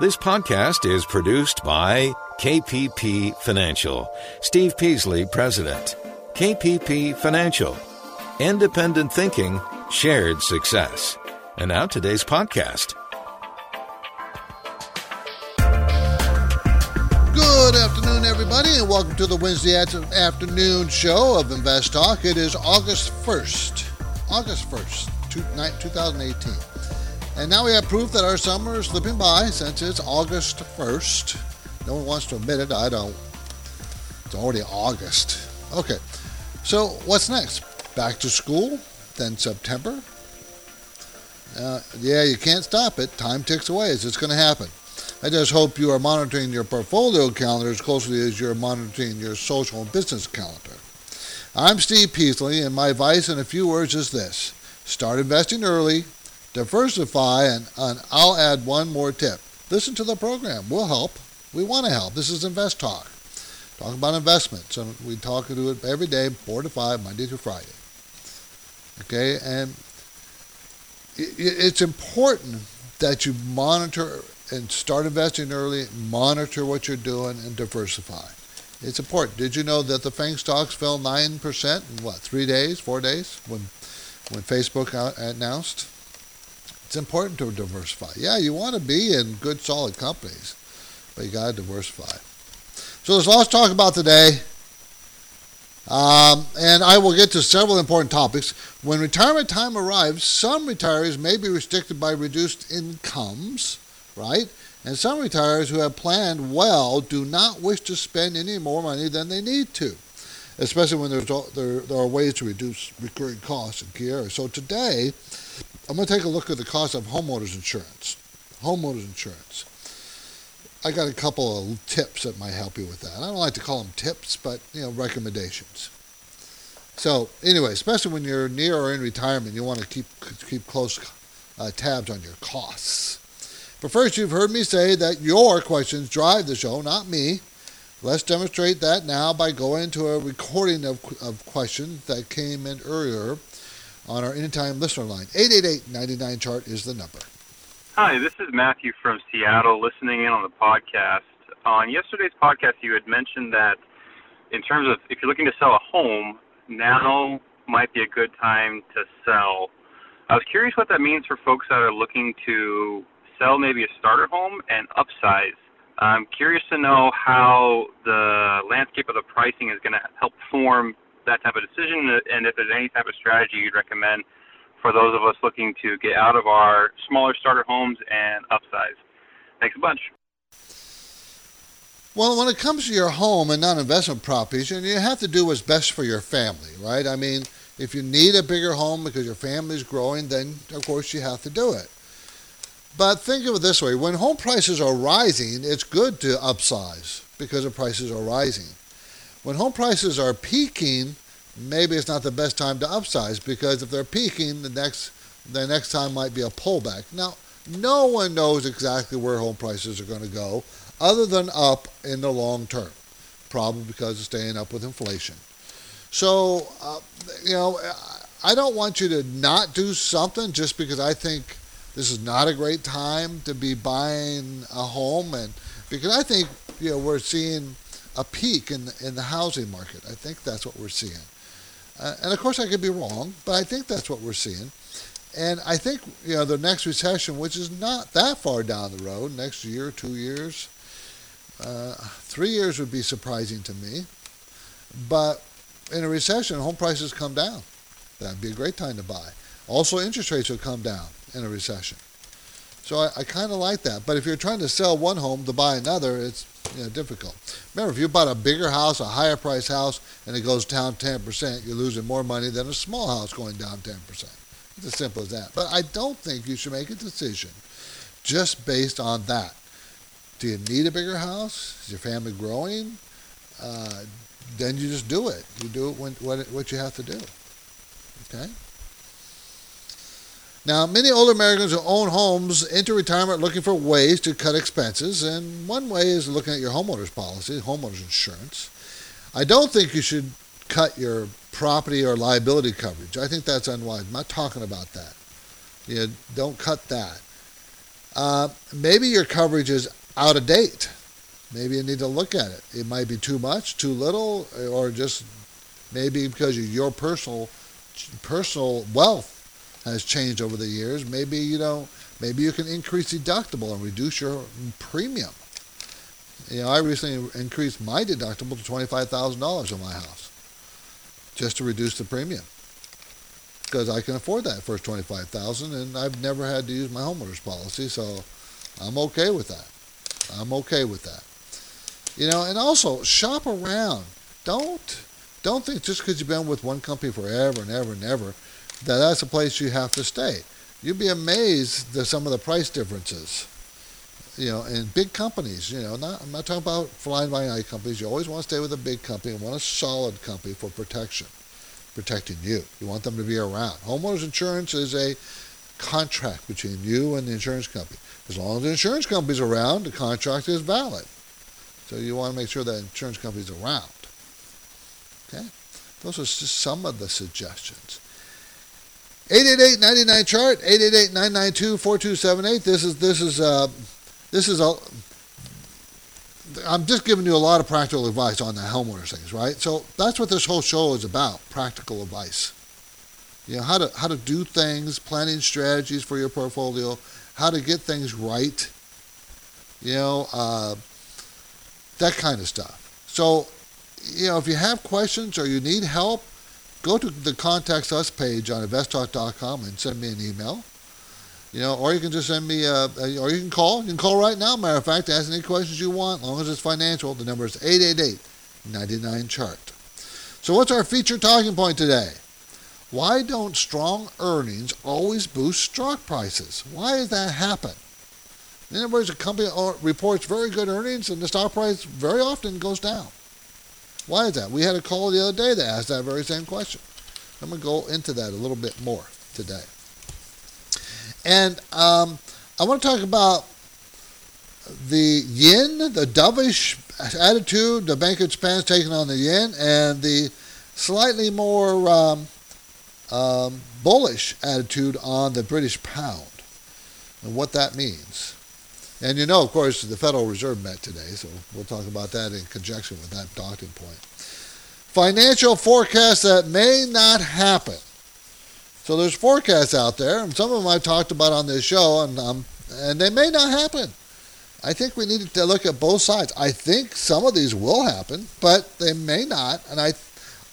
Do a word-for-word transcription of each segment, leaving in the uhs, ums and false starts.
This podcast is produced by K P P Financial. Steve Peasley, President. K P P Financial. Independent thinking, shared success. And now today's podcast. Good afternoon, everybody, and welcome to the Wednesday afternoon show of Invest Talk. It is August first, August first, twenty eighteen. And now we have proof that our summer is slipping by since it's August first. No one wants to admit it. I don't. It's already August. Okay. So what's next? Back to school, then September. Uh, yeah, you can't stop it. Time ticks away. It's going to happen. I just hope you are monitoring your portfolio calendar as closely as you're monitoring your social and business calendar. I'm Steve Peasley, and my advice in a few words is this. Start investing early. Diversify, and, and I'll add one more tip. Listen to the program. We'll help. We want to help. This is Invest Talk. Talk about investments, and we talk to it every day, four to five, Monday through Friday. Okay, and it, it's important that you monitor and start investing early, monitor what you're doing, and diversify. It's important. Did you know that the FANG stocks fell nine percent in, what, three days, four days, when, when Facebook announced? It's important to diversify. Yeah, you want to be in good, solid companies, but you got to diversify. So there's lots to talk about today, um, and I will get to several important topics. When retirement time arrives, some retirees may be restricted by reduced incomes, right? And some retirees who have planned well do not wish to spend any more money than they need to, especially when there's, there, there are ways to reduce recurring costs and key areas. So today, I'm going to take a look at the cost of homeowners insurance. Homeowners insurance. I got a couple of tips that might help you with that. I don't like to call them tips, but, you know, recommendations. So, anyway, especially when you're near or in retirement, you want to keep keep close uh, tabs on your costs. But first, you've heard me say that your questions drive the show, not me. Let's demonstrate that now by going to a recording of, of questions that came in earlier on our anytime listener line. eight eight eight, nine nine, chart is the number. Hi, this is Matthew from Seattle, listening in on the podcast. On yesterday's podcast, you had mentioned that in terms of if you're looking to sell a home, now might be a good time to sell. I was curious what that means for folks that are looking to sell maybe a starter home and upsize. I'm curious to know how the landscape of the pricing is going to help form that type of decision, and if there's any type of strategy you'd recommend for those of us looking to get out of our smaller starter homes and upsize. Thanks a bunch. Well, when it comes to your home and non-investment properties, you have to do what's best for your family, right? I mean, if you need a bigger home because your family's growing, then, of course, you have to do it. But think of it this way. When home prices are rising, it's good to upsize because the prices are rising. When home prices are peaking, maybe it's not the best time to upsize because if they're peaking, the next the next time might be a pullback. Now, no one knows exactly where home prices are going to go other than up in the long term, probably because of staying up with inflation. So, uh, you know, I don't want you to not do something just because I think this is not a great time to be buying a home, and because I think, you know, we're seeing a peak in the, in the housing market. I think that's what we're seeing. Uh, and, of course, I could be wrong, but I think that's what we're seeing. And I think, you know, the next recession, which is not that far down the road, next year, two years, uh, three years would be surprising to me. But in a recession, home prices come down. That would be a great time to buy. Also, interest rates would come down in a recession. So I, I kind of like that. But if you're trying to sell one home to buy another, it's, you know, difficult. Remember, if you bought a bigger house, a higher price house, and it goes down ten percent, you're losing more money than a small house going down ten percent. It's as simple as that. But I don't think you should make a decision just based on that. Do you need a bigger house? Is your family growing? Uh, then you just do it. You do it when, what, what you have to do. Okay? Now, many older Americans who own homes enter retirement looking for ways to cut expenses, and one way is looking at your homeowner's policy, homeowner's insurance. I don't think you should cut your property or liability coverage. I think that's unwise. I'm not talking about that. You know, don't cut that. Uh, maybe your coverage is out of date. Maybe you need to look at it. It might be too much, too little, or just maybe because your personal personal wealth has changed over the years. Maybe you know, maybe you can increase deductible and reduce your premium. You know, I recently increased my deductible to twenty-five thousand dollars on my house just to reduce the premium because I can afford that first twenty-five thousand dollars, and I've never had to use my homeowner's policy, so I'm okay with that. I'm okay with that. You know, and also shop around. Don't don't think just because you've been with one company forever and ever and ever that that's the place you have to stay. You'd be amazed at some of the price differences. You know, in big companies, you know, not, I'm not talking about flying-by-night companies. You always want to stay with a big company. You want a solid company for protection, protecting you. You want them to be around. Homeowners insurance is a contract between you and the insurance company. As long as the insurance company's around, the contract is valid. So you want to make sure that insurance company's around. Okay? Those are just some of the suggestions. eight eight eight, nine nine, chart, eight eight eight, nine nine two, four two seven eight. This is, this is, uh, this is a, I'm just giving you a lot of practical advice on the homeowners things, right? So that's what this whole show is about, practical advice. You know, how to, how to do things, planning strategies for your portfolio, how to get things right, you know, uh, that kind of stuff. So, you know, if you have questions or you need help, go to the Contact Us page on invest talk dot com and send me an email. You know, or you can just send me, a, or you can call. You can call right now, matter of fact, to ask any questions you want, as long as it's financial. The number is eight eight eight, nine nine, chart. So what's our feature talking point today? Why don't strong earnings always boost stock prices? Why does that happen? In other words, a company reports very good earnings and the stock price very often goes down. Why is that? We had a call the other day that asked that very same question. I'm going to go into that a little bit more today. And um, I want to talk about the yen, the dovish attitude the Bank of Japan is taking on the yen, and the slightly more um, um, bullish attitude on the British pound and what that means. And you know, of course, the Federal Reserve met today, so we'll talk about that in conjunction with that talking point. Financial forecasts that may not happen. So there's forecasts out there, and some of them I've talked about on this show, and um, and they may not happen. I think we need to look at both sides. I think some of these will happen, but they may not. And I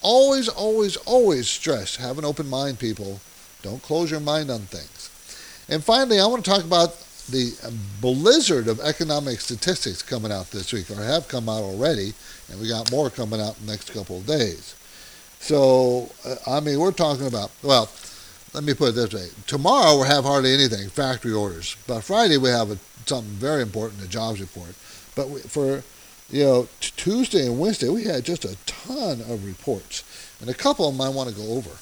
always, always, always stress, have an open mind, people. Don't close your mind on things. And finally, I want to talk about the blizzard of economic statistics coming out this week, or have come out already, and we got more coming out in the next couple of days. So, I mean, we're talking about, well, let me put it this way. Tomorrow we'll have hardly anything, factory orders. But Friday we have a, something very important, a jobs report. But we, for, you know, t- Tuesday and Wednesday we had just a ton of reports. And a couple of them I want to go over,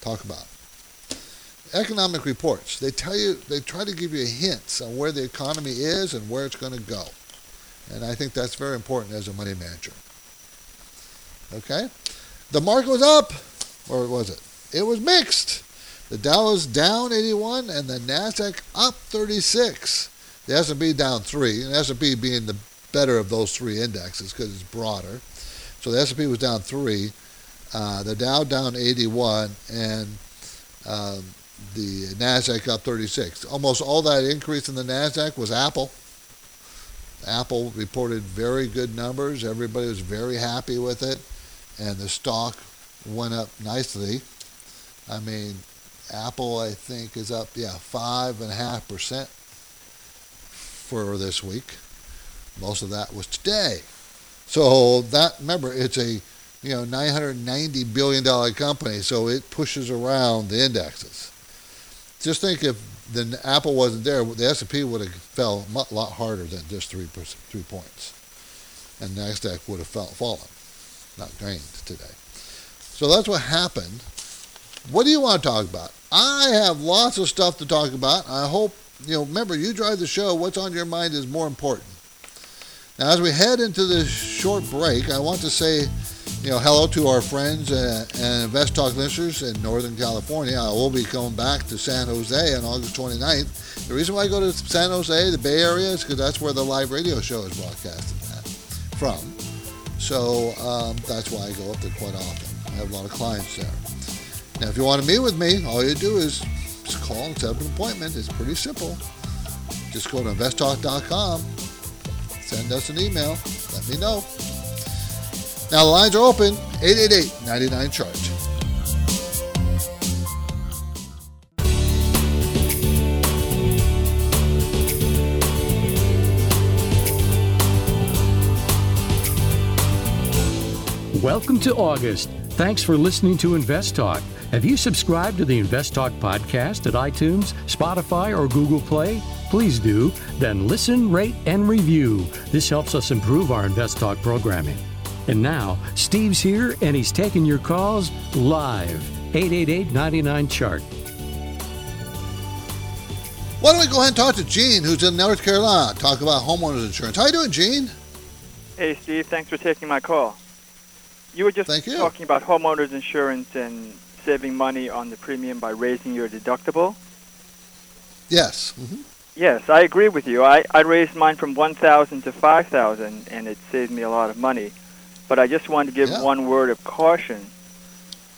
talk about. Economic reports, they tell you, they try to give you hints on where the economy is and where it's going to go. And I think that's very important as a money manager. Okay? The market was up, or was it? It was mixed. The Dow is down eighty-one and the Nasdaq up thirty-six. The S and P down three, and S and P being the better of those three indexes because it's broader. So the S and P was down three, uh, the Dow down eighty-one, and um, the Nasdaq up thirty-six. Almost all that increase in the Nasdaq was Apple. Apple reported very good numbers. Everybody was very happy with it, and the stock went up nicely. I mean, Apple, I think, is up, yeah, five point five percent for this week. Most of that was today. So that, remember, it's a, you know, nine hundred ninety billion dollars company, so it pushes around the indexes. Just think if the Apple wasn't there, the S and P would have fell a lot harder than just three, three points. And NASDAQ would have fell, fallen, not gained today. So that's what happened. What do you want to talk about? I have lots of stuff to talk about. I hope, you know, remember, you drive the show. What's on your mind is more important. Now, as we head into this short break, I want to say you know, hello to our friends and, and Invest Talk listeners in Northern California. I will be coming back to San Jose on August twenty-ninth. The reason why I go to San Jose, the Bay Area, is because that's where the live radio show is broadcasted at, from. So um, that's why I go up there quite often. I have a lot of clients there. Now, if you want to meet with me, all you do is just call and set up an appointment. It's pretty simple. Just go to invest talk dot com. Send us an email. Let me know. Now the lines are open, eight eight eight, nine nine, C H A R T. Welcome to August. Thanks for listening to Invest Talk. Have you subscribed to the Invest Talk podcast at iTunes, Spotify, or Google Play? Please do. Then listen, rate, and review. This helps us improve our Invest Talk programming. And now, Steve's here, and he's taking your calls live, eight eight eight, nine nine, C H A R T. Why don't we go ahead and talk to Gene, who's in North Carolina, talk about homeowners insurance. How you doing, Gene? Hey, Steve. Thanks for taking my call. You were just Thank you. talking about homeowners insurance and saving money on the premium by raising your deductible. Yes. Mm-hmm. Yes, I agree with you. I, I raised mine from one thousand dollars to five thousand dollars, and it saved me a lot of money. But I just wanted to give yeah. one word of caution,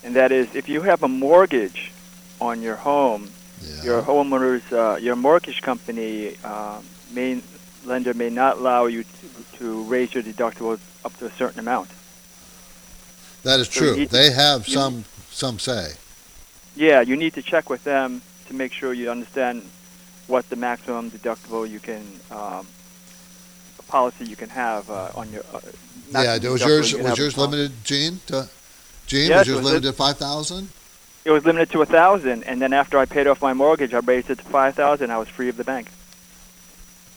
and that is, if you have a mortgage on your home, yeah. your homeowners, uh, your mortgage company uh, may, lender may not allow you to, to raise your deductible up to a certain amount. That is so true. You, they have you, some some say. Yeah, you need to check with them to make sure you understand what the maximum deductible you can, um, policy you can have uh, on your. Uh, Yeah, was yours was yours limited, Gene? To, Gene, yes, was yours was limited it, to five thousand? It was limited to a thousand, and then after I paid off my mortgage, I raised it to five thousand. I was free of the bank.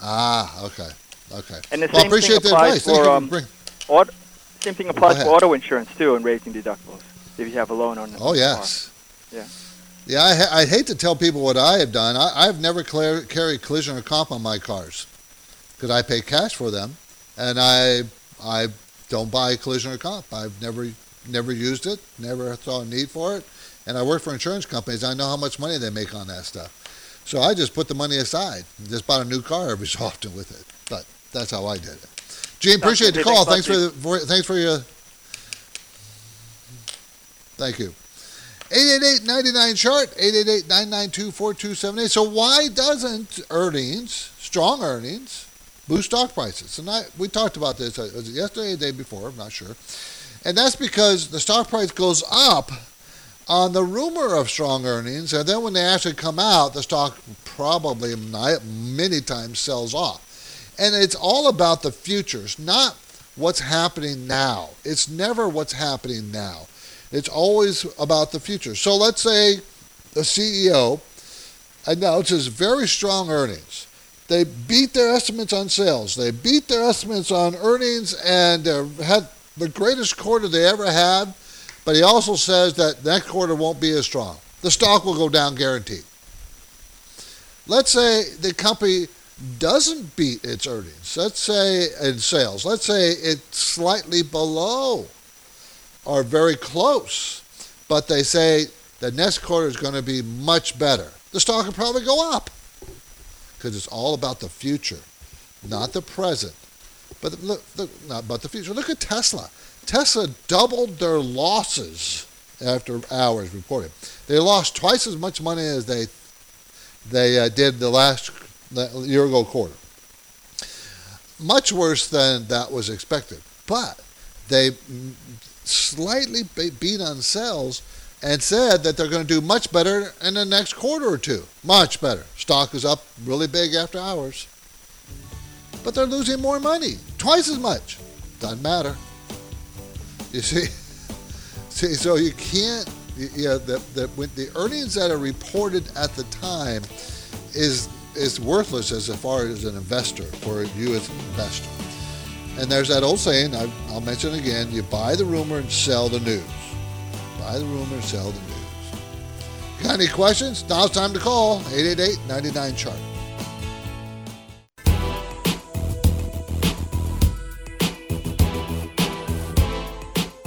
Ah, okay, okay. And the well, same appreciate thing applies the advice. for um, auto, same thing applies for auto insurance too, and raising deductibles if you have a loan on. Oh yes. Car. Yeah. Yeah, I ha- I hate to tell people what I have done. I, I've never clear, carried collision or comp on my cars because I pay cash for them, and I. I don't buy collision or comp. I've never never used it, never saw a need for it. And I work for insurance companies. I know how much money they make on that stuff. So I just put the money aside and just bought a new car every so often with it. But that's how I did it. Gene, appreciate the call. Thanks for the for, thanks for your thank you. eight eight eight, nine nine, C H A R T, eight eight eight, nine nine two, four two seven eight. So why doesn't earnings, strong earnings, boost stock prices? And I, we talked about this, was it yesterday or the day before, I'm not sure. And that's because the stock price goes up on the rumor of strong earnings, and then when they actually come out, the stock probably many times sells off. And it's all about the futures, not what's happening now. It's never what's happening now. It's always about the future. So let's say the C E O announces very strong earnings. They beat their estimates on sales. They beat their estimates on earnings and uh, had the greatest quarter they ever had. But he also says that that quarter won't be as strong. The stock will go down guaranteed. Let's say the company doesn't beat its earnings. Let's say in sales. Let's say it's slightly below or very close. But they say the next quarter is going to be much better. The stock will probably go up. Because it's all about the future, not the present, but look, look, not about the future. Look at Tesla. Tesla doubled their losses after hours reported. They lost twice as much money as they they uh, did the last the year ago quarter. Much worse than that was expected, but they slightly beat on sales and said that they're going to do much better in the next quarter or two. Much better. Stock is up really big after hours. But they're losing more money. Twice as much. Doesn't matter. You see? See, so you can't, you know, the, the, when the earnings that are reported at the time is, is worthless as far as an investor, for you as an investor. And there's that old saying, I, I'll mention it again, you buy the rumor and sell the news. Buy the rumor, sell the news. Got any questions? Now it's time to call eight eight eight, nine nine, C H A R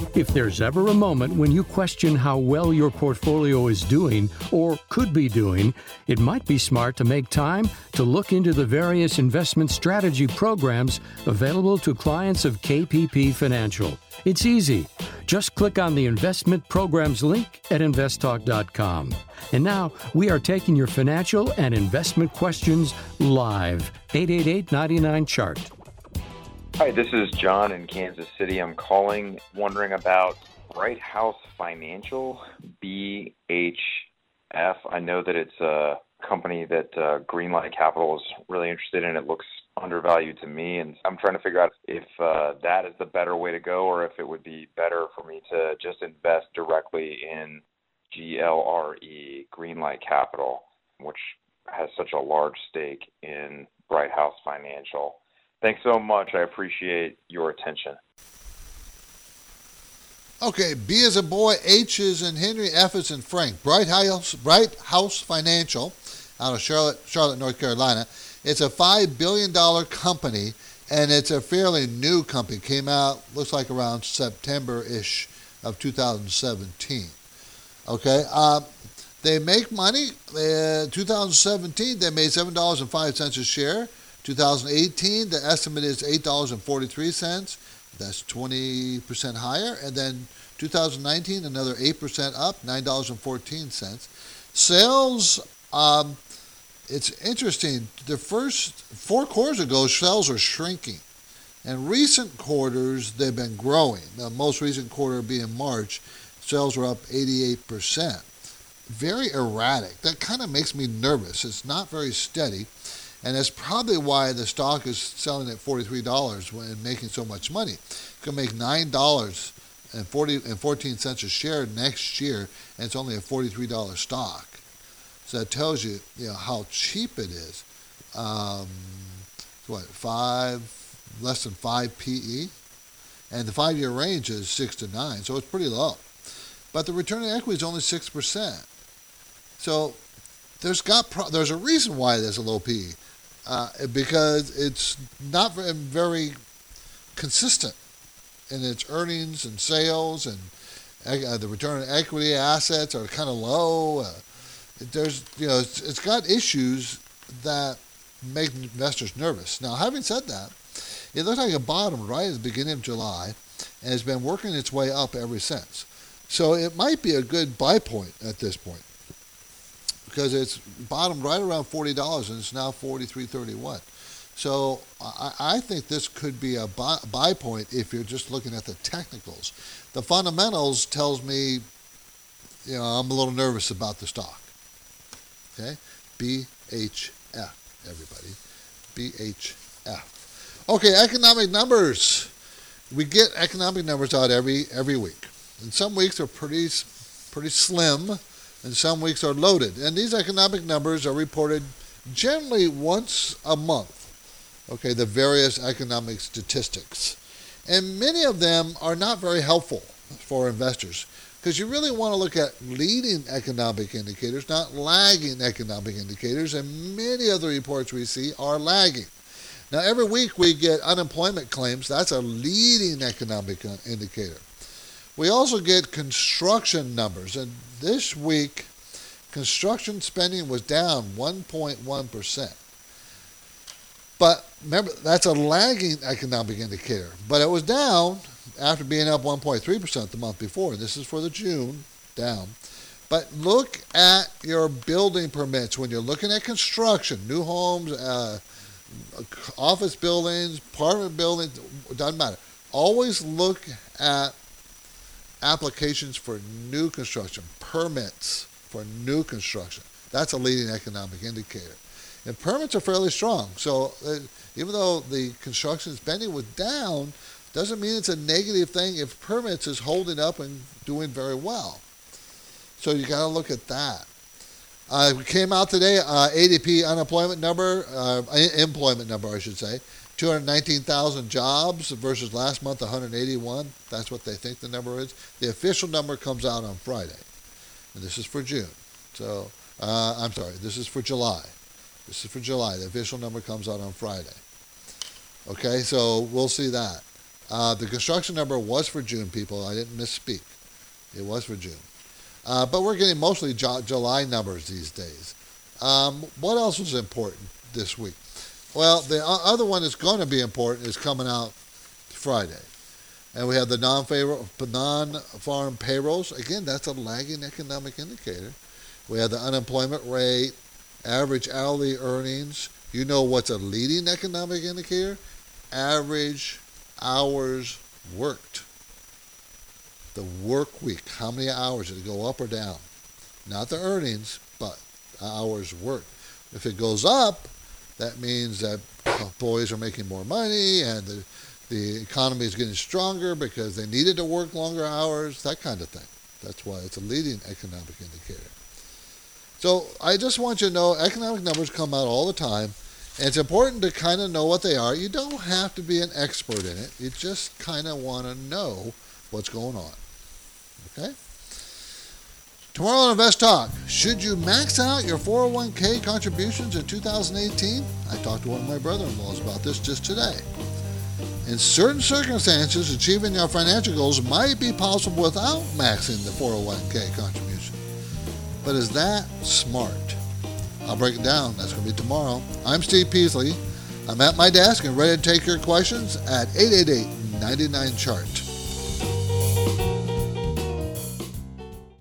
T. If there's ever a moment when you question how well your portfolio is doing or could be doing, it might be smart to make time to look into the various investment strategy programs available to clients of K P P Financial. It's easy. Just click on the investment programs link at invest talk dot com. And now we are taking your financial and investment questions live. eight eight eight, nine nine, chart. Hi, this is John in Kansas City. I'm calling, wondering about Brighthouse Financial, B H F. I know that it's a company that uh, Greenlight Capital is really interested in. It looks undervalued to me, and I'm trying to figure out if uh, that is the better way to go or if it would be better for me to just invest directly in G L R E, Greenlight Capital, which has such a large stake in Brighthouse Financial. Thanks so much. I appreciate your attention. Okay, B is in boy, H is in Henry, F is in Frank. Brighthouse, Brighthouse Financial out of Charlotte, Charlotte, North Carolina. It's a five billion dollars company, and it's a fairly new company. Came out, looks like around September-ish of two thousand seventeen. Okay, uh, they make money. Uh, two thousand seventeen, they made seven dollars and five cents a share. two thousand eighteen, the estimate is eight dollars and forty-three cents. That's twenty percent higher. And then two thousand nineteen, another eight percent up, nine dollars and fourteen cents. Sales, um, it's interesting. The first four quarters ago, sales are shrinking. And recent quarters, they've been growing. The most recent quarter being March, sales were up eighty-eight percent. Very erratic. That kind of makes me nervous. It's not very steady. And that's probably why the stock is selling at forty-three dollars when making so much money. It's going to make nine dollars and fourteen cents a share next year, and it's only a forty-three dollars stock. So that tells you, you know, how cheap it is. Um, what, five, less than five P E? And the five-year range is six to nine, so it's pretty low. But the return on equity is only six percent. So there's got pro- there's a reason why there's a low P E. Uh, because it's not very, very consistent in its earnings and sales, and uh, the return on equity assets are kind of low. Uh, there's, you know, it's, it's got issues that make investors nervous. Now, having said that, it looks like it bottomed right at the beginning of July, and it's been working its way up ever since. So it might be a good buy point at this point, because it's bottomed right around forty dollars, and it's now forty-three thirty-one. So I, I think this could be a buy, buy point if you're just looking at the technicals. The fundamentals tells me, you know, I'm a little nervous about the stock. Okay, B H F, everybody, B H F. Okay, economic numbers. We get economic numbers out every every week, and some weeks are pretty pretty slim. And some weeks are loaded. And these economic numbers are reported generally once a month. Okay, the various economic statistics. And many of them are not very helpful for investors, because you really want to look at leading economic indicators, not lagging economic indicators. And many of the reports we see are lagging. Now, every week we get unemployment claims. That's a leading economic indicator. We also get construction numbers, and this week, construction spending was down one point one percent. But remember, that's a lagging economic indicator, but it was down after being up one point three percent the month before. This is for the June, down. But look at your building permits when you're looking at construction, new homes, uh, office buildings, apartment buildings, doesn't matter. Always look at applications for new construction, permits for new construction. That's a leading economic indicator. And permits are fairly strong. So uh, even though the construction spending was down, doesn't mean it's a negative thing if permits is holding up and doing very well. So you got to look at that. Uh, it came out today, uh, A D P unemployment number, uh, employment number, I should say. two hundred nineteen thousand jobs versus last month, one hundred eighty-one. That's what they think the number is. The official number comes out on Friday. And this is for June. So, uh, I'm sorry, this is for July. This is for July. The official number comes out on Friday. Okay, so we'll see that. Uh, the construction number was for June, people. I didn't misspeak. It was for June. Uh, but we're getting mostly Ju- July numbers these days. Um, what else was important this week? Well, the other one that's going to be important is coming out Friday. And we have the non-farm payrolls. Again, that's a lagging economic indicator. We have the unemployment rate, average hourly earnings. You know what's a leading economic indicator? Average hours worked. The work week. How many hours? Did it go up or down? Not the earnings, but hours worked. If it goes up, that means that employees are making more money and the The economy is getting stronger because they needed to work longer hours, that kind of thing. That's why it's a leading economic indicator. So I just want you to know economic numbers come out all the time, and it's important to kind of know what they are. You don't have to be an expert in it. You just kind of want to know what's going on. Okay? Tomorrow on Invest Talk, should you max out your four oh one k contributions in two thousand eighteen? I talked to one of my brother-in-laws about this just today. In certain circumstances, achieving your financial goals might be possible without maxing the four oh one k contribution. But is that smart? I'll break it down. That's going to be tomorrow. I'm Steve Peasley. I'm at my desk and ready to take your questions at eight eight eight, nine nine, chart.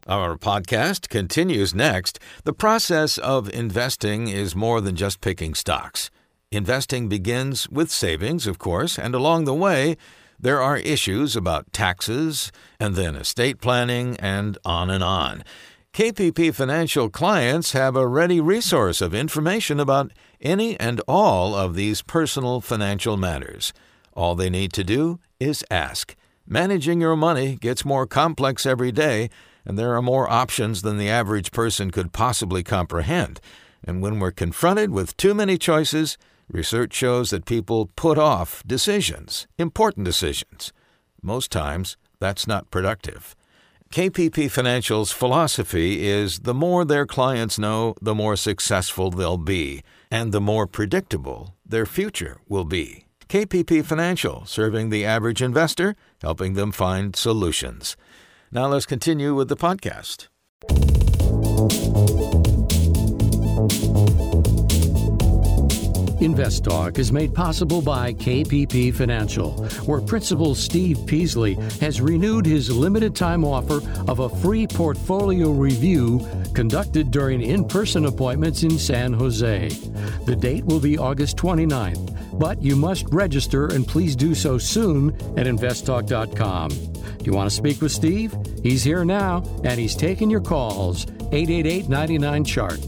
Our podcast continues next. The process of investing is more than just picking stocks. Investing begins with savings, of course, and along the way, there are issues about taxes and then estate planning and on and on. K P P Financial clients have a ready resource of information about any and all of these personal financial matters. All they need to do is ask. Managing your money gets more complex every day, and there are more options than the average person could possibly comprehend. And when we're confronted with too many choices, research shows that people put off decisions, important decisions. Most times, that's not productive. K P P Financial's philosophy is the more their clients know, the more successful they'll be, and the more predictable their future will be. K P P Financial, serving the average investor, helping them find solutions. Now let's continue with the podcast. Invest Talk is made possible by K P P Financial, where Principal Steve Peasley has renewed his limited-time offer of a free portfolio review conducted during in-person appointments in San Jose. The date will be August twenty-ninth, but you must register and please do so soon at invest talk dot com. Do you want to speak with Steve? He's here now, and he's taking your calls, eight eight eight, nine nine, chart.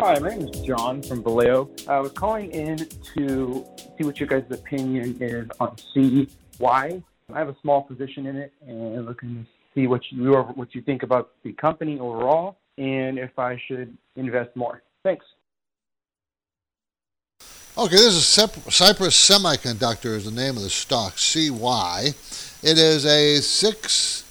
Hi, my name is John from Vallejo. I was calling in to see what your guys' opinion is on C Y. I have a small position in it and looking to see what you are, what you think about the company overall and if I should invest more. Thanks. Okay, this is Cypress Semiconductor is the name of the stock, C Y. It is a six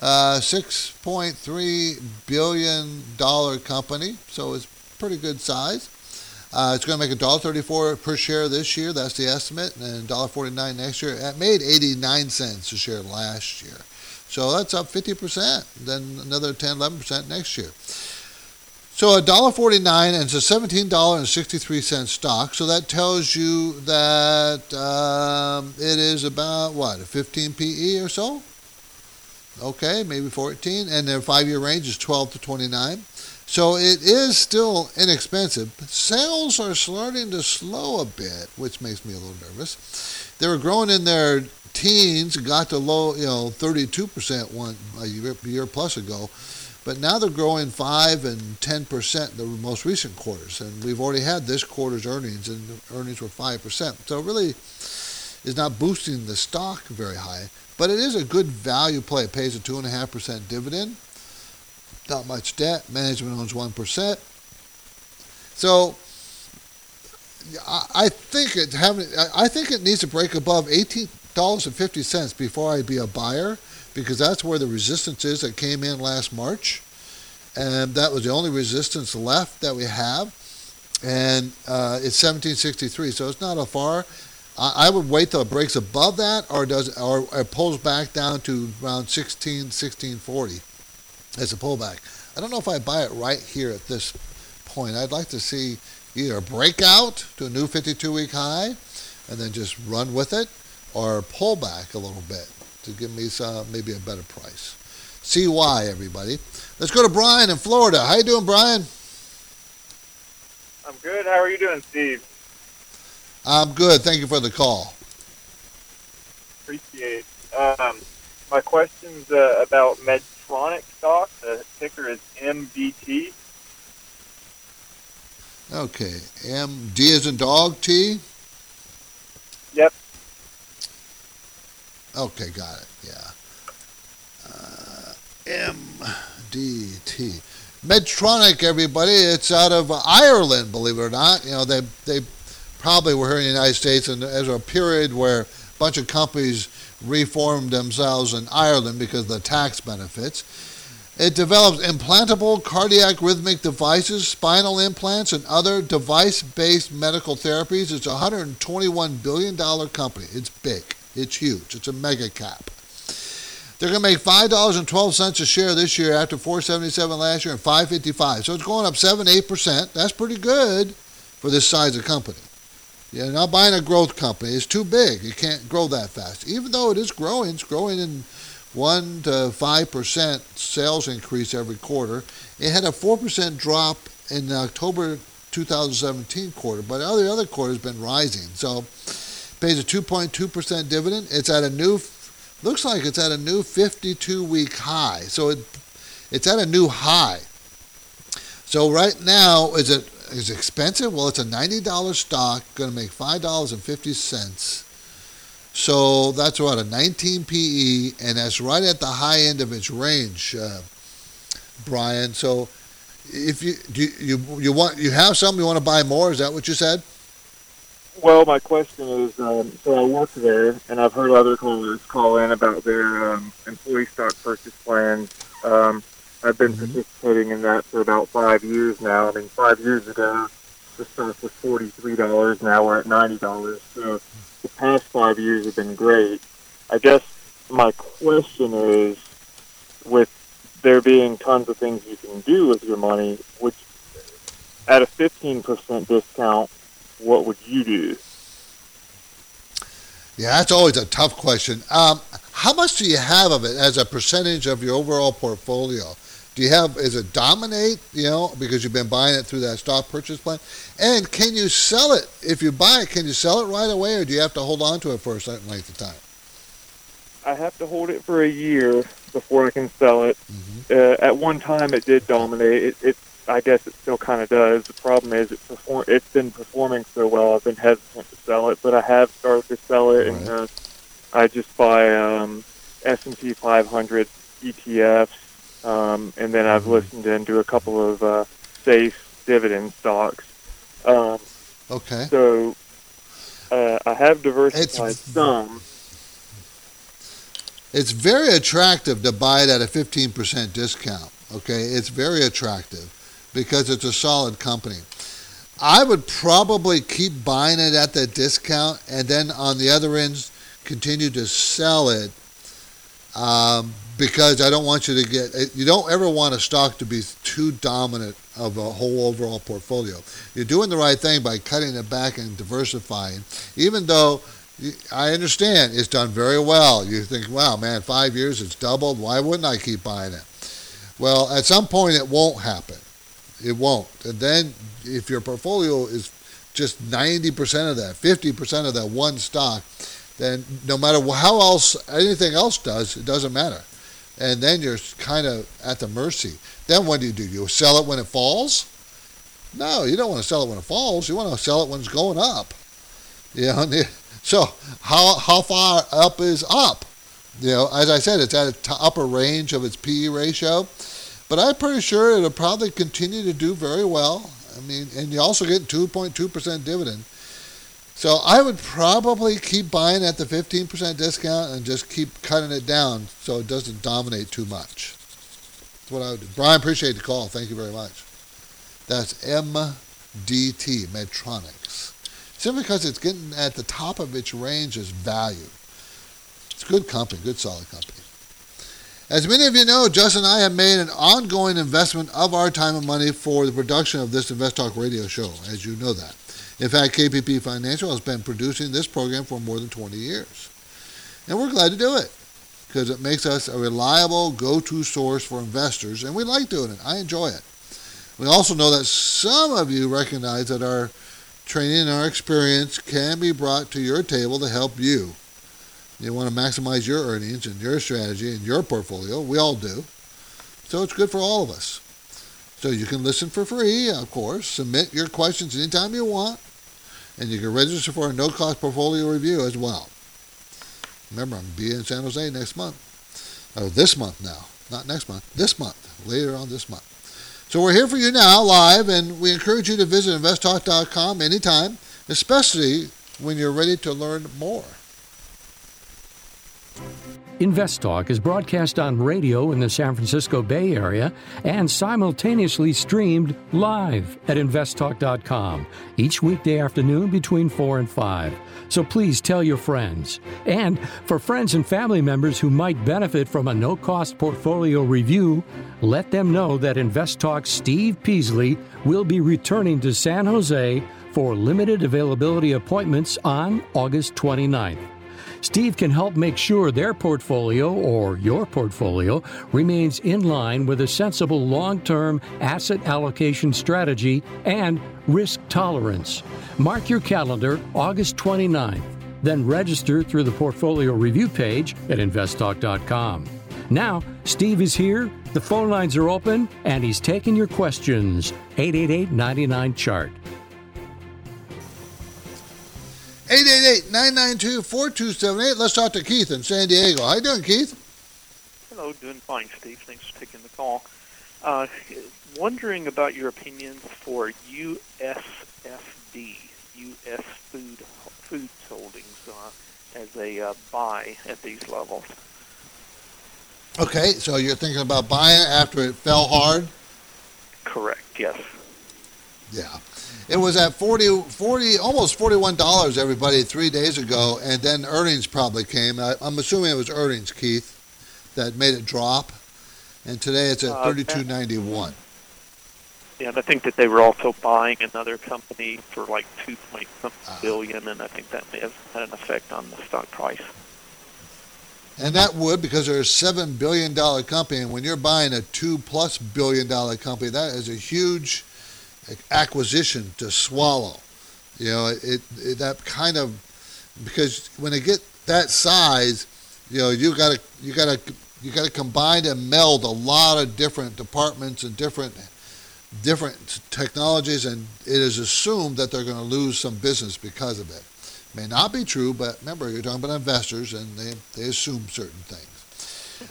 uh, six point three billion dollars company, so it's pretty good size. Uh, it's going to make one dollar and thirty-four cents per share this year. That's the estimate. And one dollar and forty-nine cents next year. It made eighty-nine cents a share last year. So that's up fifty percent. Then another ten, eleven percent next year. So one dollar and forty-nine cents and it's a seventeen dollars and sixty-three cents stock. So that tells you that um, it is about, what, a fifteen P E or so? Okay, maybe fourteen. And their five-year range is twelve to twenty-nine. So it is still inexpensive. Sales are starting to slow a bit, which makes me a little nervous. They were growing in their teens, got to low, you know, thirty-two percent one a year, year plus ago, but now they're growing five and ten percent the most recent quarters, and we've already had this quarter's earnings, and the earnings were five percent. So it really is not boosting the stock very high, but it is a good value play. It pays a two point five percent dividend. Not much debt. Management owns one percent. So I think it having I think it needs to break above eighteen dollars and fifty cents before I'd be a buyer, because that's where the resistance is that came in last March, and that was the only resistance left that we have, and uh, it's seventeen sixty-three, so it's not a far. I, I would wait till it breaks above that, or does or it pulls back down to around sixteen, sixteen forty as a pullback. I don't know if I buy it right here at this point. I'd like to see either a breakout to a new fifty-two week high and then just run with it, or pull back a little bit to give me some, maybe a better price. See why, everybody. Let's go to Brian in Florida. How you doing, Brian? I'm good. How are you doing, Steve? I'm good. Thank you for the call. Appreciate it. Um, my question's uh, about Medtronic stock. The ticker is M D T. Okay. M D as in dog, T? Yep. Okay, got it. Yeah. Uh, M D T. Medtronic, everybody. It's out of Ireland, believe it or not. You know, they they probably were here in the United States, and there's a period where a bunch of companies reformed themselves in Ireland because of the tax benefits. It develops implantable cardiac rhythmic devices, spinal implants, and other device-based medical therapies. It's a one hundred twenty-one billion dollars company. It's big. It's huge. It's a mega cap. They're going to make five dollars and twelve cents a share this year after four dollars and seventy-seven cents last year and five dollars and fifty-five cents. So it's going up seven to eight percent. That's pretty good for this size of company. You're not buying a growth company. It's too big. You can't grow that fast. Even though it is growing, it's growing in one to five percent sales increase every quarter. It had a four percent drop in the October two thousand seventeen quarter, but all the other quarters been rising. So it pays a two point two percent dividend. It's at a new, looks like it's at a new fifty-two week high. So it it's at a new high. So right now, is it is it expensive? Well, it's a ninety dollar stock, going to make five dollars and fifty cents. So that's what, a nineteen P E, and that's right at the high end of its range, uh, Brian. So if you do you, you you want you have some you want to buy more, is that what you said? Well, my question is, um, so I work there, and I've heard other callers call in about their um, employee stock purchase plans. Um, I've been mm-hmm. participating in that for about five years now. I mean, five years ago, the stock was forty-three dollars. Now we're at ninety dollars. So the past five years have been great. I guess my question is, with there being tons of things you can do with your money, which at a fifteen percent discount, what would you do? Yeah, that's always a tough question. Um, how much do you have of it as a percentage of your overall portfolio? Do you have, is it dominate, you know, because you've been buying it through that stock purchase plan? And can you sell it? If you buy it, can you sell it right away, or do you have to hold on to it for a certain length of time? I have to hold it for a year before I can sell it. Mm-hmm. Uh, at one time, it did dominate. It, it I guess it still kind of does. The problem is it perform- it's been performing so well, I've been hesitant to sell it, but I have started to sell it, right. and uh, I just buy um, S and P five hundred E T Fs, um, and then I've listened into a couple of uh, safe dividend stocks. Um, okay. So uh, I have diversified it's, some. It's very attractive to buy it at a fifteen percent discount. Okay, it's very attractive because it's a solid company. I would probably keep buying it at the discount, and then on the other end, continue to sell it um, because I don't want you to get. You don't ever want a stock to be too dominant of a whole overall portfolio. You're doing the right thing by cutting it back and diversifying, even though. I understand it's done very well. You think, wow, man, five years, it's doubled. Why wouldn't I keep buying it? Well, at some point, it won't happen. It won't. And then if your portfolio is just ninety percent of that, fifty percent of that one stock, then no matter how else, anything else does, it doesn't matter. And then you're kind of at the mercy. Then what do you do? You sell it when it falls? No, you don't want to sell it when it falls. You want to sell it when it's going up. You know, so how how far up is up? You know, as I said, it's at a t- upper range of its P E ratio, but I'm pretty sure it'll probably continue to do very well. I mean, and you also get two point two percent dividend. So I would probably keep buying at the fifteen percent discount and just keep cutting it down so it doesn't dominate too much. That's what I would do. Brian, appreciate the call. Thank you very much. That's M D T, Medtronics. simply because it's getting at the top of its range as value. It's a good company, good solid company. As many of you know, Justin and I have made an ongoing investment of our time and money for the production of this Invest Talk radio show, as you know that. In fact, K P P Financial has been producing this program for more than twenty years. And we're glad to do it, because it makes us a reliable go-to source for investors, and we like doing it. I enjoy it. We also know that some of you recognize that our training and our experience can be brought to your table to help you. You want to maximize your earnings and your strategy and your portfolio. We all do. So it's good for all of us. So you can listen for free, of course. Submit your questions anytime you want. And you can register for a no-cost portfolio review as well. Remember, I'm going to be in San Jose next month. Oh, this month now. Not next month. This month. Later on this month. So we're here for you now, live, and we encourage you to visit invest talk dot com anytime, especially when you're ready to learn more. Invest Talk is broadcast on radio in the San Francisco Bay Area and simultaneously streamed live at invest talk dot com each weekday afternoon between four and five. So please tell your friends. And for friends and family members who might benefit from a no-cost portfolio review, let them know that Invest Talk's Steve Peasley will be returning to San Jose for limited availability appointments on August twenty-ninth. Steve can help make sure their portfolio or your portfolio remains in line with a sensible long-term asset allocation strategy and risk tolerance. Mark your calendar August twenty-ninth, then register through the portfolio review page at invest talk dot com. Now, Steve is here, the phone lines are open, and he's taking your questions. eight eight eight, nine nine, C H A R T. eight eight eight, nine nine two, four two seven eight. Let's talk to Keith in San Diego. How you doing, Keith? Hello, doing fine, Steve. Thanks for taking the call. Uh, wondering about your opinions for U S F D, U S Food Foods Holdings, uh, as a uh, buy at these levels. Okay, so you're thinking about buying it after it fell hard? Correct, yes. Yeah. It was at forty, forty, almost forty-one dollars, everybody, three days ago, and then earnings probably came. I, I'm assuming it was earnings, Keith, that made it drop. And today it's at uh, thirty-two ninety-one. Yeah, and I think that they were also buying another company for like two point something billion dollars, and I think that may have had an effect on the stock price. And that would, because they're a seven billion dollars company, and when you're buying a two plus billion dollars company, that is a huge acquisition to swallow, you know, it, it that kind of, because when they get that size, you know, you gotta you gotta you gotta combine and meld a lot of different departments and different different technologies, and it is assumed that they're going to lose some business because of it. May not be true, but remember, you're talking about investors, and they they assume certain things.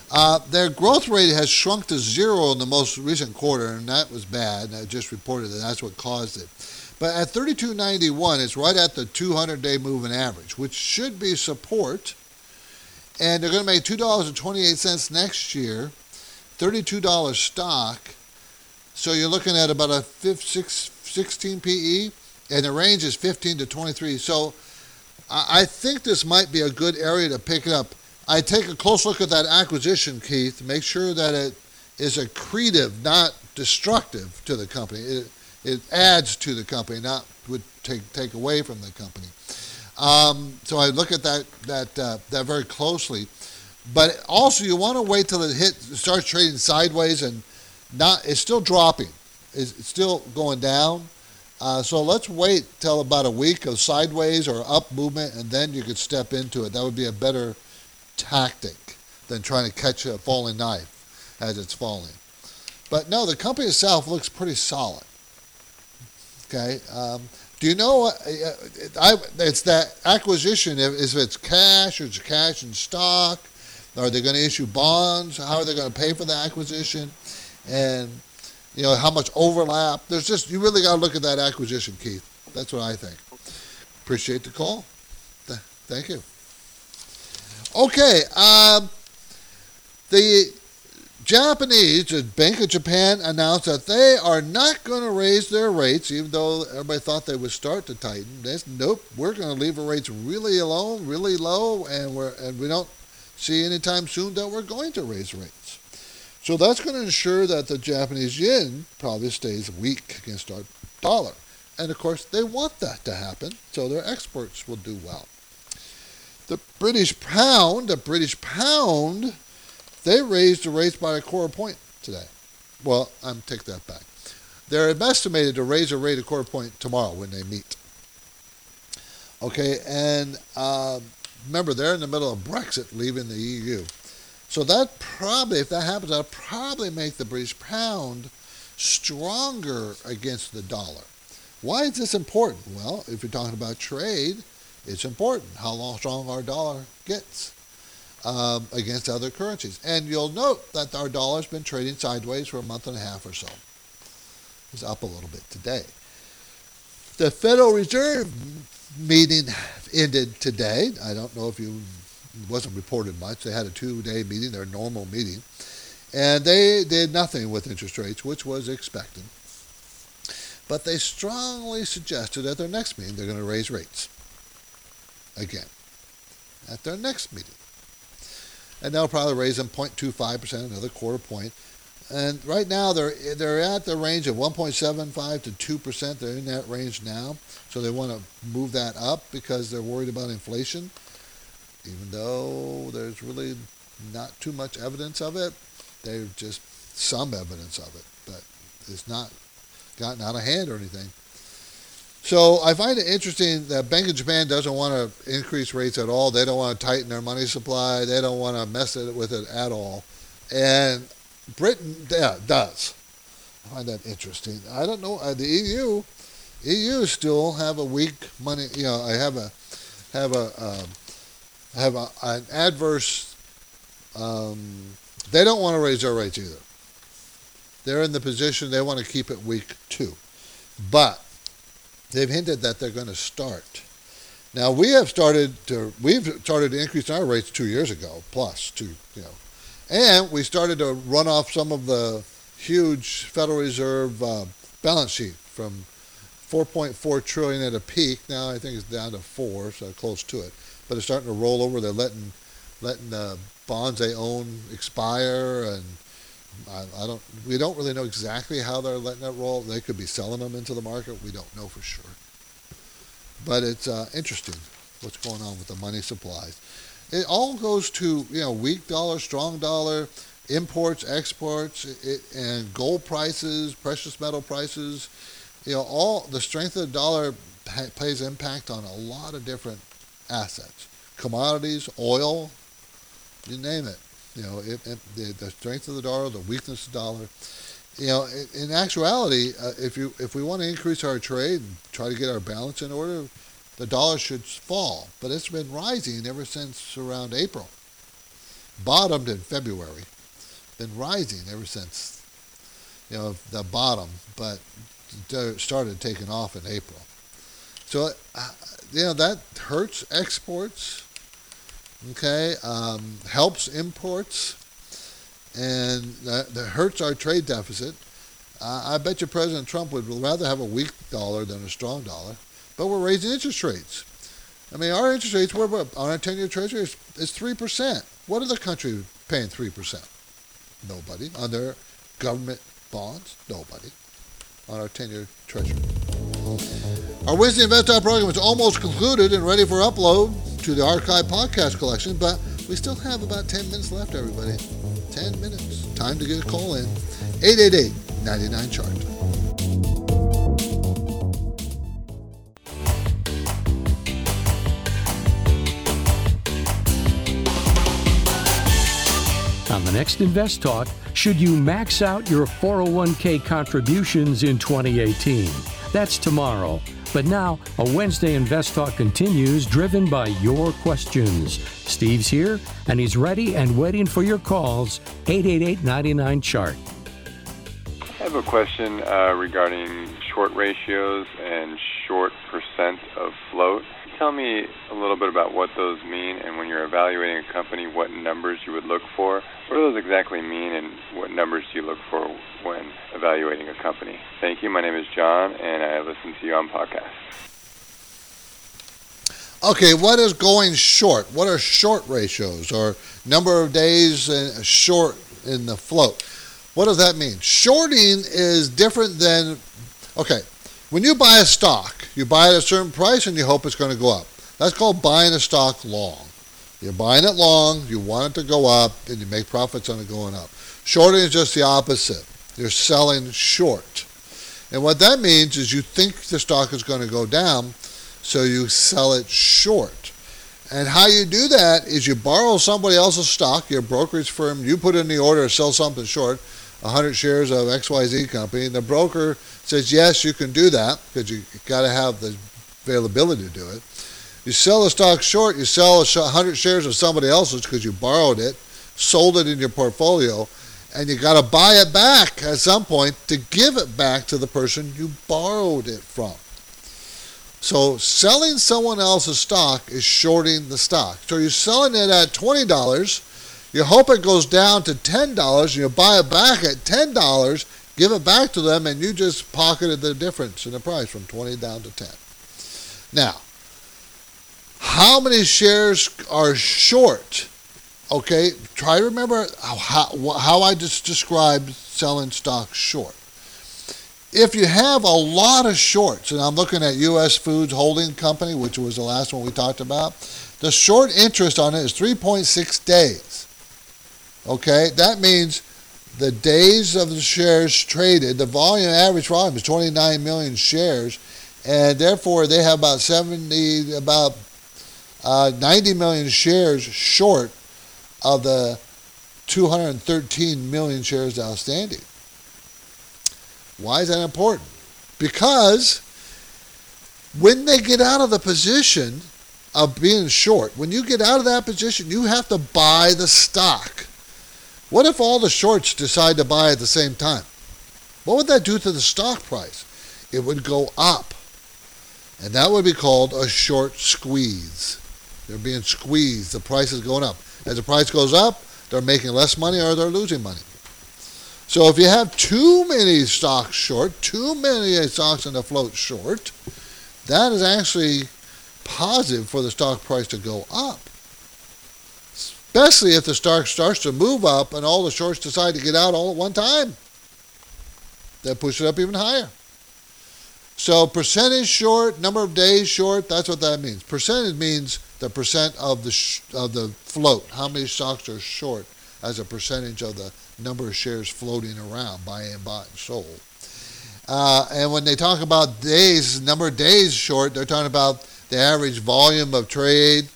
Uh, their growth rate has shrunk to zero in the most recent quarter, and that was bad. And I just reported that that's what caused it. But at thirty-two ninety-one, it's right at the two hundred day moving average, which should be support. And they're going to make two dollars and twenty-eight cents next year, thirty-two dollars stock. So you're looking at about a five, six, sixteen P E, and the range is fifteen to twenty-three. So I think this might be a good area to pick it up. I take a close look at that acquisition, Keith. Make sure that it is accretive, not destructive to the company. It it adds to the company, not would take take away from the company. Um, so I look at that that uh, that very closely. But also, you want to wait till it hit starts trading sideways and not. It's still dropping. It's, it's still going down. Uh, so let's wait till about a week of sideways or up movement, and then you could step into it. That would be a better tactic than trying to catch a falling knife as it's falling. But no, the company itself looks pretty solid. Okay, um, do you know? Uh, I it's that acquisition. If, if it's cash, or it's cash and stock, are they going to issue bonds? How are they going to pay for the acquisition? And you know how much overlap? There's just you really got to look at that acquisition, Keith. That's what I think. Appreciate the call. Th- thank you. Okay, um, the Japanese, the Bank of Japan announced that they are not going to raise their rates, even though everybody thought they would start to tighten. That's, nope, we're going to leave our rates really alone, really low, and we're and we don't see anytime soon that we're going to raise rates. So that's going to ensure that the Japanese yen probably stays weak against our dollar. And, of course, they want that to happen, so their exports will do well. The British pound, the British pound... they raised the rates by a quarter point today. Well, I'm take that back. They're estimated to raise a rate a quarter point tomorrow when they meet. Okay, and uh, remember, they're in the middle of Brexit, leaving the E U. So that probably, if that happens, that'll probably make the British pound stronger against the dollar. Why is this important? Well, if you're talking about trade, it's important how long strong our dollar gets. Um, against other currencies. And you'll note that our dollar's been trading sideways for a month and a half or so. It's up a little bit today. The Federal Reserve meeting ended today. I don't know if you, it wasn't reported much. They had a two-day meeting, their normal meeting. And they did nothing with interest rates, which was expected. But they strongly suggested at their next meeting they're going to raise rates. Again. At their next meeting. And they'll probably raise them zero point two five percent, another quarter point. And right now, they're they're at the range of one point seven five to two percent. They're in that range now. So they want to move that up because they're worried about inflation, even though there's really not too much evidence of it. There's just some evidence of it, but it's not gotten out of hand or anything. So I find it interesting that Bank of Japan doesn't want to increase rates at all. They don't want to tighten their money supply. They don't want to mess with it at all. And Britain, yeah, does. I find that interesting. I don't know. The E U, E U still have a weak money. You know, I have a have a um, have a, an adverse. Um, they don't want to raise their rates either. They're in the position they want to keep it weak too, but. They've hinted that they're going to start. Now we have started to we've started to increase our rates two years ago, plus two, you know, and we started to run off some of the huge Federal Reserve uh, balance sheet from four point four trillion at a peak. Now I think it's down to four, so close to it. But it's starting to roll over. They're letting letting the bonds they own expire, and I, I don't. We don't really know exactly how they're letting it roll. They could be selling them into the market. We don't know for sure. But it's uh, interesting what's going on with the money supplies. It all goes to you know weak dollar, strong dollar, imports, exports, it, and gold prices, precious metal prices. You know, all the strength of the dollar ha- plays impact on a lot of different assets, commodities, oil, you name it. You know, it, it, the, the strength of the dollar, the weakness of the dollar. You know, in, in actuality, uh, if you if we want to increase our trade and try to get our balance in order, the dollar should fall. But it's been rising ever since around April. Bottomed in February. Been rising ever since, you know, the bottom. But started taking off in April. So, uh, you know, that hurts exports. Okay, um, helps imports, and that, that hurts our trade deficit. Uh, I bet you President Trump would rather have a weak dollar than a strong dollar, but we're raising interest rates. I mean, our interest rates were on our ten-year treasury is, is three percent. What are the country paying three percent? Nobody. On their government bonds? Nobody. On our ten-year treasury. Our Wednesday Invest Talk program is almost concluded and ready for upload to the archive podcast collection, but we still have about ten minutes left, everybody. ten minutes. Time to get a call in. eight eight eight, nine nine, C H A R T. On the next Invest Talk, should you max out your four oh one k contributions in twenty eighteen? That's tomorrow. But now, a Wednesday Invest Talk continues, driven by your questions. Steve's here, and he's ready and waiting for your calls, eight eight eight, nine nine, C H A R T. I have a question uh, regarding short ratios and short percent of float. Tell me a little little bit about what those mean, and when you're evaluating a company, what numbers you would look for? What do those exactly mean, and what numbers do you look for when evaluating a company? Thank you. My name is John, and I listen to you on podcast. Okay, what is going short? What are short ratios, or number of days short in the float? What does that mean? Shorting is different than, okay, when you buy a stock, you buy it at a certain price and you hope it's going to go up. That's called buying a stock long. You're buying it long, you want it to go up, and you make profits on it going up. Shorting is just the opposite. You're selling short. And what that means is you think the stock is going to go down, so you sell it short. And how you do that is you borrow somebody else's stock, your brokerage firm, you put in the order to sell something short, one hundred shares of X Y Z company, and the broker says, yes, you can do that, because you got to have the availability to do it. You sell the stock short, you sell one hundred shares of somebody else's because you borrowed it, sold it in your portfolio, and you got to buy it back at some point to give it back to the person you borrowed it from. So selling someone else's stock is shorting the stock. So you're selling it at twenty dollars, you hope it goes down to ten dollars, and you buy it back at ten dollars, give it back to them, and you just pocketed the difference in the price from twenty down to ten. Now, how many shares are short? Okay, try to remember how, how I just described selling stock short. If you have a lot of shorts, and I'm looking at U S Foods Holding Company, which was the last one we talked about, the short interest on it is three point six days. Okay, that means the days of the shares traded, the volume, average volume is twenty-nine million shares, and therefore they have about seventy, about uh, ninety million shares short of the two hundred thirteen million shares outstanding. Why is that important? Because when they get out of the position of being short, when you get out of that position, you have to buy the stock. What if all the shorts decide to buy at the same time? What would that do to the stock price? It would go up. And that would be called a short squeeze. They're being squeezed. The price is going up. As the price goes up, they're making less money or they're losing money. So if you have too many stocks short, too many stocks in the float short, that is actually positive for the stock price to go up. Especially if the stock starts to move up and all the shorts decide to get out all at one time. That pushes it up even higher. So percentage short, number of days short, that's what that means. Percentage means the percent of the sh- of the float, how many stocks are short as a percentage of the number of shares floating around, buy and bought and sold. Uh, and when they talk about days, number of days short, they're talking about the average volume of trade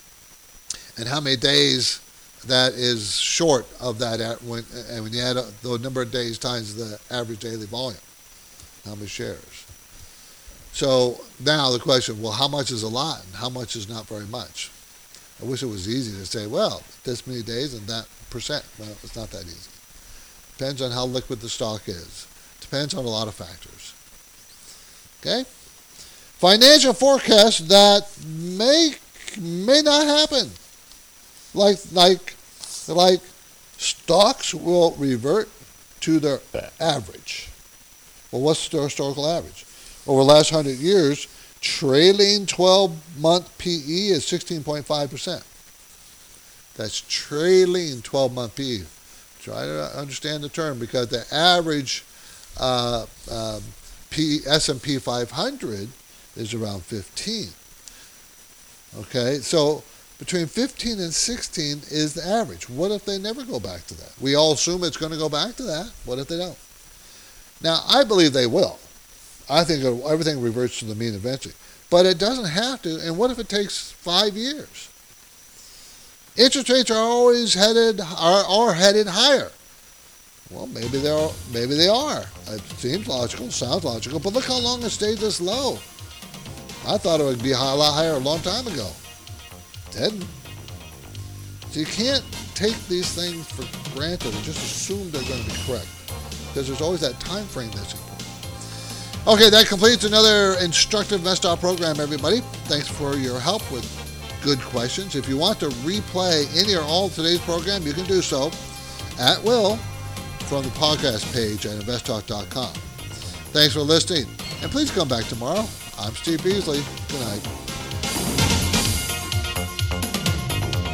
and how many days that is short of that. At when, and when you add up the number of days times the average daily volume, how many shares. So now the question, well, how much is a lot and how much is not very much? I wish it was easy to say, well, this many days and that percent. Well, it's not that easy. Depends on how liquid the stock is. Depends on a lot of factors. Okay? Financial forecasts that may may not happen. Like like like stocks will revert to their average. Well, what's their historical average? Over the last hundred years, trailing twelve-month P E is sixteen point five percent. That's trailing twelve-month P E. Try to understand the term, because the average uh, um, P, S and P five hundred is around fifteen. Okay, so between fifteen and sixteen is the average. What if they never go back to that? We all assume it's going to go back to that. What if they don't? Now, I believe they will. I think everything reverts to the mean eventually. But it doesn't have to. And what if it takes five years? Interest rates are always headed are, are headed higher. Well, maybe they are. Maybe they are. It seems logical, sounds logical, but look how long it stayed this low. I thought it would be a lot higher a long time ago. It didn't. So you can't take these things for granted and just assume they're going to be correct, because there's always that time frame that's important. Okay, that completes another instructive Invest Talk program, everybody. Thanks for your help with good questions. If you want to replay any or all of today's program, you can do so at will from the podcast page at invest talk dot com. Thanks for listening, and please come back tomorrow. I'm Steve Beasley. Good night.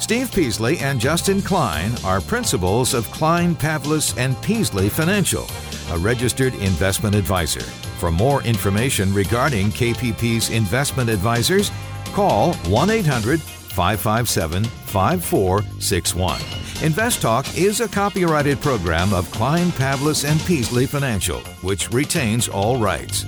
Steve Peasley and Justin Klein are principals of Klein, Pavlis, and Peasley Financial, a registered investment advisor. For more information regarding K P P's investment advisors, call one eight hundred, five five seven, five four six one. Invest Talk is a copyrighted program of Klein, Pavlis, and Peasley Financial, which retains all rights.